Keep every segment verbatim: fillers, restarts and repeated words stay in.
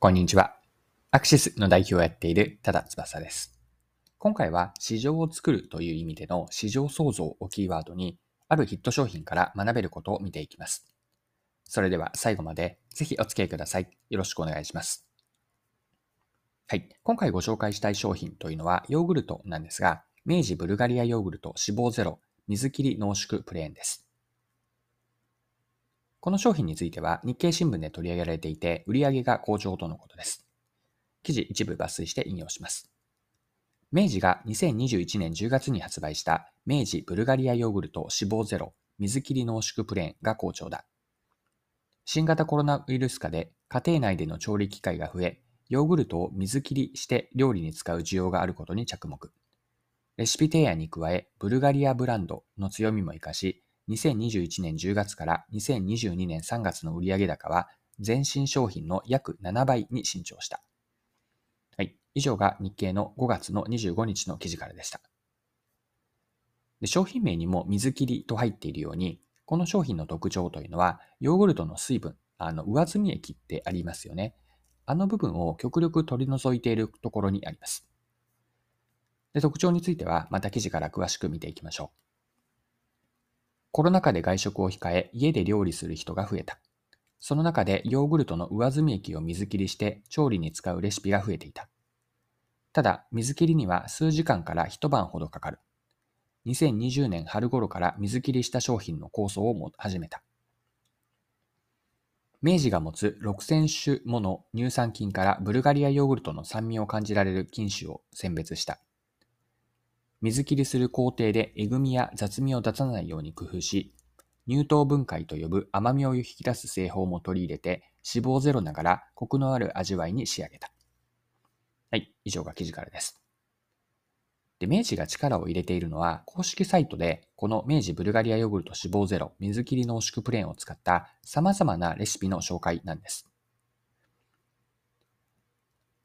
こんにちは。アクシスの代表をやっている多田翼です。今回は市場を作るという意味での市場創造をキーワードに、あるヒット商品から学べることを見ていきます。それでは最後までぜひお付き合いください。よろしくお願いします。はい。今回ご紹介したい商品というのはヨーグルトなんですが、明治ブルガリアヨーグルト脂肪ゼロ水切り濃縮プレーンです。この商品については日経新聞で取り上げられていて、売上が好調とのことです。記事一部抜粋して引用します。明治がにせんにじゅういちねんじゅうがつに発売した明治ブルガリアヨーグルト脂肪ゼロ水切り濃縮プレーンが好調だ。新型コロナウイルス禍で家庭内での調理機会が増え、ヨーグルトを水切りして料理に使う需要があることに着目。レシピ提案に加え、ブルガリアブランドの強みも生かし、にせんにじゅういちねんじゅうがつからにせんにじゅうにねんさんがつの売上高は前新商品の約ななばいに伸長した。はい、以上が日経のごがつのにじゅうごにちの記事からでした。で、商品名にも水切りと入っているように、この商品の特徴というのはヨーグルトの水分、あの上澄み液ってありますよね。あの部分を極力取り除いているところにあります。で、特徴についてはまた記事から詳しく見ていきましょう。コロナ禍で外食を控え、家で料理する人が増えた。その中でヨーグルトの上澄み液を水切りして調理に使うレシピが増えていた。ただ、水切りには数時間から一晩ほどかかる。にせんにじゅうねん春頃から水切りした商品の構想を始めた。明治が持つろくせんしゅもの乳酸菌からブルガリアヨーグルトの酸味を感じられる菌種を選別した。水切りする工程でえぐみや雑味を出さないように工夫し、乳糖分解と呼ぶ甘みを引き出す製法も取り入れて、脂肪ゼロながらコクのある味わいに仕上げた。はい、以上が記事からです。で、明治が力を入れているのは、公式サイトでこの明治ブルガリアヨーグルト脂肪ゼロ水切り濃縮プレーンを使った様々なレシピの紹介なんです。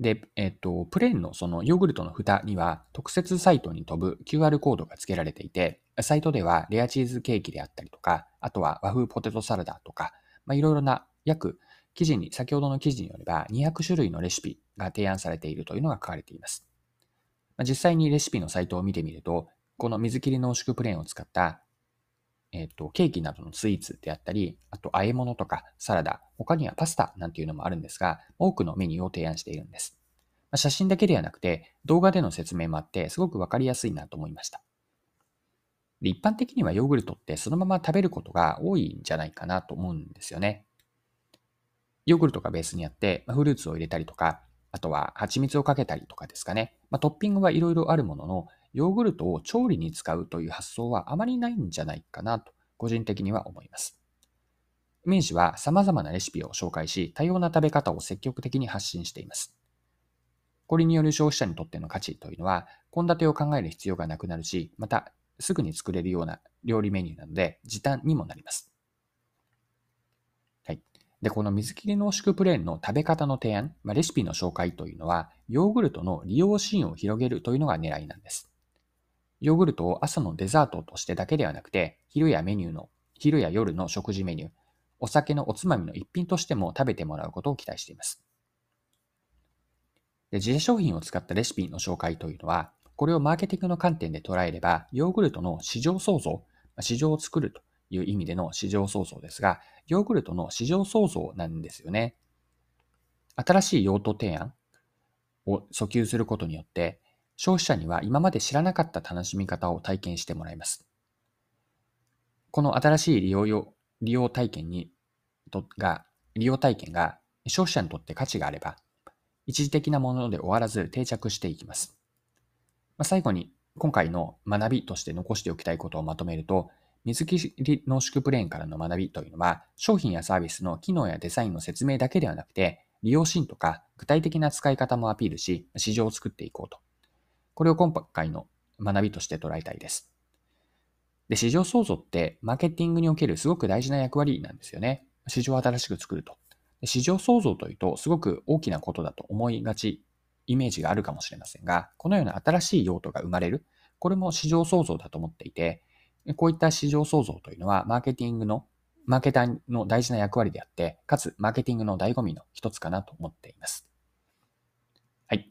で、えっと、プレーンのそのヨーグルトの蓋には特設サイトに飛ぶ キューアール コードが付けられていて、サイトではレアチーズケーキであったりとか、あとは和風ポテトサラダとか、まあ、いろいろな約記事に、先ほどの記事によればにひゃくしゅるいのレシピが提案されているというのが書かれています。まあ、実際にレシピのサイトを見てみると、この水切り濃縮プレーンを使った、えっと、ケーキなどのスイーツであったり、あと和え物とかサラダ、他にはパスタなんていうのもあるんですが、多くのメニューを提案しているんです。写真だけではなくて動画での説明もあって、すごくわかりやすいなと思いました。で、一般的にはヨーグルトってそのまま食べることが多いんじゃないかなと思うんですよね。ヨーグルトがベースにあって、フルーツを入れたりとか、あとは蜂蜜をかけたりとかですかね。まあ、トッピングはいろいろあるものの、ヨーグルトを調理に使うという発想はあまりないんじゃないかなと個人的には思います。明治は様々なレシピを紹介し、多様な食べ方を積極的に発信しています。これによる消費者にとっての価値というのは、献立を考える必要がなくなるし、またすぐに作れるような料理メニューなので時短にもなります。はい。で、この水切り濃縮プレーンの食べ方の提案、まあ、レシピの紹介というのは、ヨーグルトの利用シーンを広げるというのが狙いなんです。ヨーグルトを朝のデザートとしてだけではなくて、昼やメニューの、昼や夜の食事メニュー、お酒のおつまみの一品としても食べてもらうことを期待しています。で、自社商品を使ったレシピの紹介というのは、これをマーケティングの観点で捉えれば、ヨーグルトの市場創造、市場を作るという意味での市場創造ですが、ヨーグルトの市場創造なんですよね。新しい用途提案を訴求することによって、消費者には今まで知らなかった楽しみ方を体験してもらいます。この新しい利用、利用体験に、と、が、利用体験が消費者にとって価値があれば、一時的なもので終わらず定着していきます。まあ、最後に今回の学びとして残しておきたいことをまとめると、水切り濃縮プレーンからの学びというのは、商品やサービスの機能やデザインの説明だけではなくて、利用シーンとか具体的な使い方もアピールし、市場を作っていこうと。これを今回の学びとして捉えたいです。で、市場創造ってマーケティングにおけるすごく大事な役割なんですよね。市場を新しく作ると。市場創造というとすごく大きなことだと思いがち、イメージがあるかもしれませんが、このような新しい用途が生まれる、これも市場創造だと思っていて、こういった市場創造というのはマーケティングのマーケターの大事な役割であって、かつマーケティングの醍醐味の一つかなと思っています。はい。